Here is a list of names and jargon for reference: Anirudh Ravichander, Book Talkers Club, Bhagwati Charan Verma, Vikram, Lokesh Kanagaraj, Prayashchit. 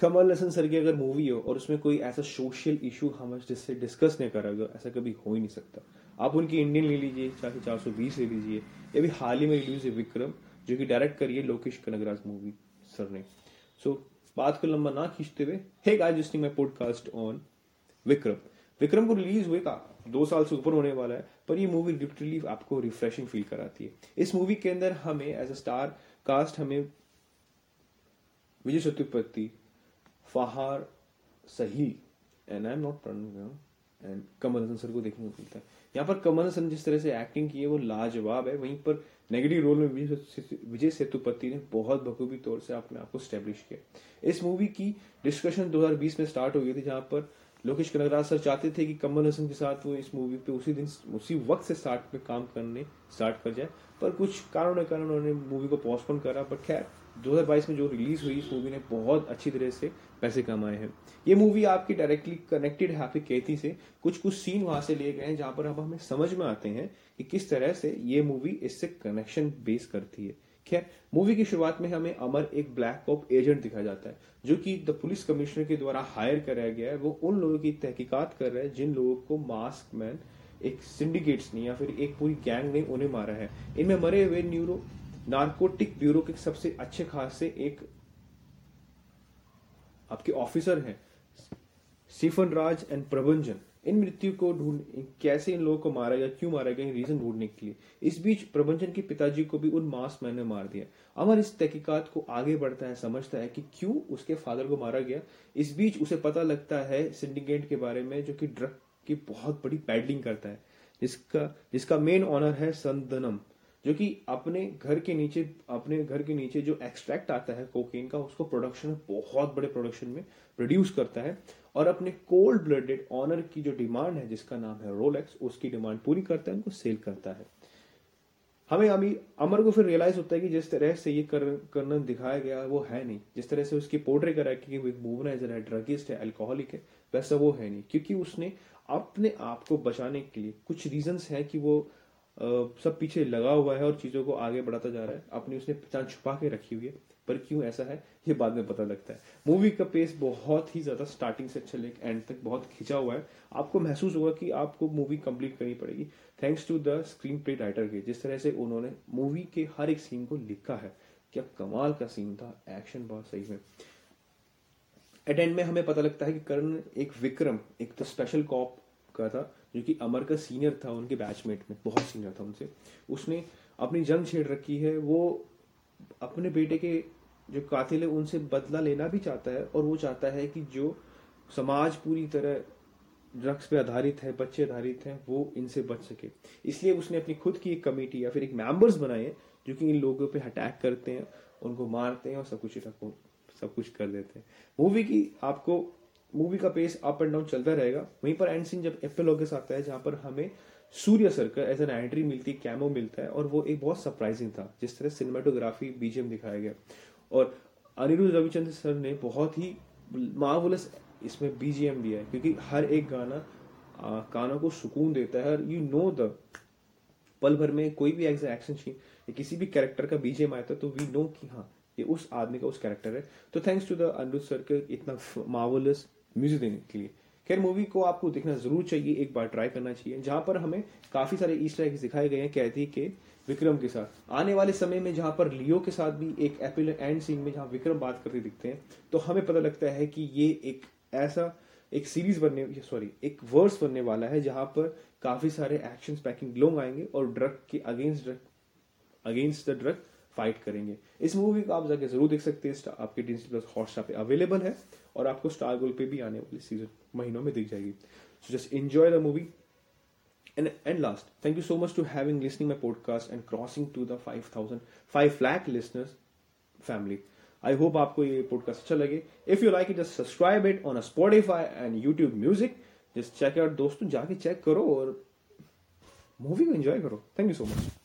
कमल Haasan sir की अगर movie हो और उसमें कोई ऐसा सोशल इशू हम जिससे डिस्कस नहीं करा हो, ऐसा कभी हो ही नहीं सकता। आप उनकी इंडियन ले लीजिए, चाहे 420 ले लीजिए, या भी हाल ही में रिलीज है विक्रम, जो कि डायरेक्ट करी है लोकेश कनगराज मूवी सर ने। सो बात को लंबा ना खींचते हुए, hey guys, this is my podcast on Vikram. Vikram को रिलीज हुए का 2 साल से ऊपर होने वाला है, पर ये मूवी लिटरली आपको रिफ्रेशिंग फील कराती है। इस मूवी के अंदर हमें एज अ स्टार कास्ट हमें विजय चतुर्वेदी, फाहार सही and I am not pronouncing and Kamal Haasan sir को देखने को मिलता है। यहाँ पर कमल हसन जिस तरह से एक्टिंग की है वो लाजवाब है। वहीं पर नेगेटिव रोल में विजय सेतुपति ने बहुत बखूबी तौर से अपने आप को स्टैब्लिश किया। इस मूवी की डिस्कशन 2020 में स्टार्ट हो गई थी, जहां पर लोकेश कनगराज सर चाहते थे कि कमल हसन के साथ वो इस मूवी पे उसी दिन उसी वक्त से स्टार्ट पे काम करने स्टार्ट कर जाए, पर कुछ कारणों के कारण उन्होंने मूवी को पोस्टपोन करा। बट खैर 2022 में जो रिलीज हुई, इस मूवी ने बहुत अच्छी तरह से पैसे कमाए हैं। ये मूवी आपकी डायरेक्टली कनेक्टेड है आपकी कैथी से। कुछ सीन वहां से लिए गए हैं जहां पर अब हमें समझ में आते हैं कि किस तरह से ये मूवी इससे कनेक्शन बेस करती है। खैर मूवी की शुरुआत में हमें अमर एक ब्लैक कॉप एजेंट दिखाया जाता है, जो कि द पुलिस कमिश्नर के द्वारा हायर कराया गया है। वो उन लोगों की तहकीकात कर रहा है जिन लोगों को मास्क मैन एक सिंडिकेट्स ने या फिर एक पूरी गैंग ने उन्हें मारा है। इनमें मरे हुए न्यूरो नार्कोटिक ब्यूरो के सबसे अच्छे खासे एक आपके ऑफिसर हैं सिफन राज एंड प्रभंजन। इन मृत्यु को ढूंढ कैसे इन लोगों को मारा गया, क्यों मारा गया, रीजन ढूंढने के लिए। इस बीच प्रभंजन के पिताजी को भी उन मास्क मैन ने मार दिया। अमर इस तहकीकात को आगे बढ़ता है, समझता है कि क्यों उसके फादर को मारा गया। इस बीच उसे पता लगता है सिंडिकेट के बारे में, जो कि ड्रग की बहुत बड़ी पैडलिंग करता है, जिसका मेन ऑनर है संदनम, जो कि अपने घर के नीचे जो एक्सट्रैक्ट आता है कोकेन का, उसको प्रोडक्शन बहुत बड़े प्रोडक्शन में प्रोड्यूस करता है और अपने कोल्ड ब्लडेड ऑनर की जो डिमांड है, जिसका नाम है रोलेक्स, उसकी डिमांड पूरी करता है, उनको सेल करता है। हमें अभी अमर को फिर रियलाइज होता है कि जिस तरह से ये करना दिखाया गया वो है नहीं, जिस तरह से उसकी पोर्ट्रे करा कि वो एक वूवनाइजर है, ड्रगिस्ट है, अल्कोहलिक है, वैसा वो है नहीं, क्योंकि उसने अपने आप को बचाने के लिए कुछ रीजंस हैं कि वो सब पीछे लगा हुआ है और चीजों को आगे बढ़ाता जा रहा है। अपनी उसने पहचान छुपा के रखी हुई है, पर क्यों ऐसा है ये बाद में पता लगता है। मूवी का पेस बहुत ही ज्यादा स्टार्टिंग से अच्छा लेकर एंड तक बहुत खिंचा हुआ है। आपको महसूस होगा कि आपको मूवी कंप्लीट करनी पड़ेगी, thanks to the screenplay writer के, जिस तरह से उन्होंने मूवी के हर एक सीन को लिखा है। क्या कमाल का सीन था, एक्शन बहुत सही है। एट एंड में हमें पता लगता है कि करण एक विक्रम एक तो स्पेशल कॉप का था, जो कि अमर का सीनियर था, उनके बैचमेट में बहुत सीनियर था उनसे। उसने अपनी जंग छेड़ रखी है, वो अपने बेटे के जो कातिल है उनसे बदला लेना भी चाहता है, और वो चाहता है कि जो समाज पूरी तरह ड्रग्स पे आधारित है, बच्चे आधारित हैं, वो इनसे बच सके। इसलिए उसने अपनी खुद की एक कमेटी या फिर एक मेंबर्स बनाए हैं, जो कि इन लोगों पे अटैक करते हैं, उनको मारते हैं और सब कुछ कर देते हैं। मूवी का पेस अप एंड डाउन चलता रहेगा। वहीं पर एंड सीन जब एपिलॉग के साथ आता है, जहां पर हमें सूर्य सर का एज एन एंट्री मिलती है, कैमो मिलता है, और वो एक बहुत सरप्राइजिंग था जिस तरह सिनेमाटोग्राफी बीजीएम दिखाया गया। और अनिरुद्ध रविचंद्र सर ने बहुत ही मार्वलस इसमें बीजीएम दिया है, क्योंकि हर एक गाना कानों को सुकून देता है। और यू नो द पल भर में कोई भी एक्शन सीन या किसी भी कैरेक्टर का बीजीएम आता है तो वी नो कि हाँ ये उस आदमी का उस कैरेक्टर है। तो thanks to the Anirudh sir के इतना मार्वलस म्यूजिक देने के लिए। खैर मूवी को आपको देखना जरूर चाहिए, एक बार ट्राई करना चाहिए, जहां पर हमें काफी सारे ईस्टर एग्स दिखाए गए हैं कैदी के विक्रम के साथ। आने वाले समय में जहां पर लियो के साथ भी एक एपिलॉग एंड सीन में जहां विक्रम बात करते दिखते हैं, तो हमें पता लगता है कि ये एक ऐसा एक सीरीज एक वर्स बनने वाला है, जहां पर काफी सारे एक्शन पैकिंग लोग आएंगे और ड्रग के अगेंस्ट द ड्रग फाइट करेंगे। इस मूवी को आप जाके जरूर देख सकते हैं, आपके Disney+ हॉटस्टार पे अवेलेबल है और आपको स्टार गोल्ड पे भी आने वाले सीजन महीनों में दिख जाएगी। So just enjoy the movie and last, thank you so much to having listening my podcast and crossing to the 5 lakh listeners family. I hope आपको ये पॉडकास्ट अच्छा लगे। If you like it, just subscribe it on Spotify and YouTube music. Just check out दोस्तों, जाके check करो और movie को enjoy करो। Thank you so much.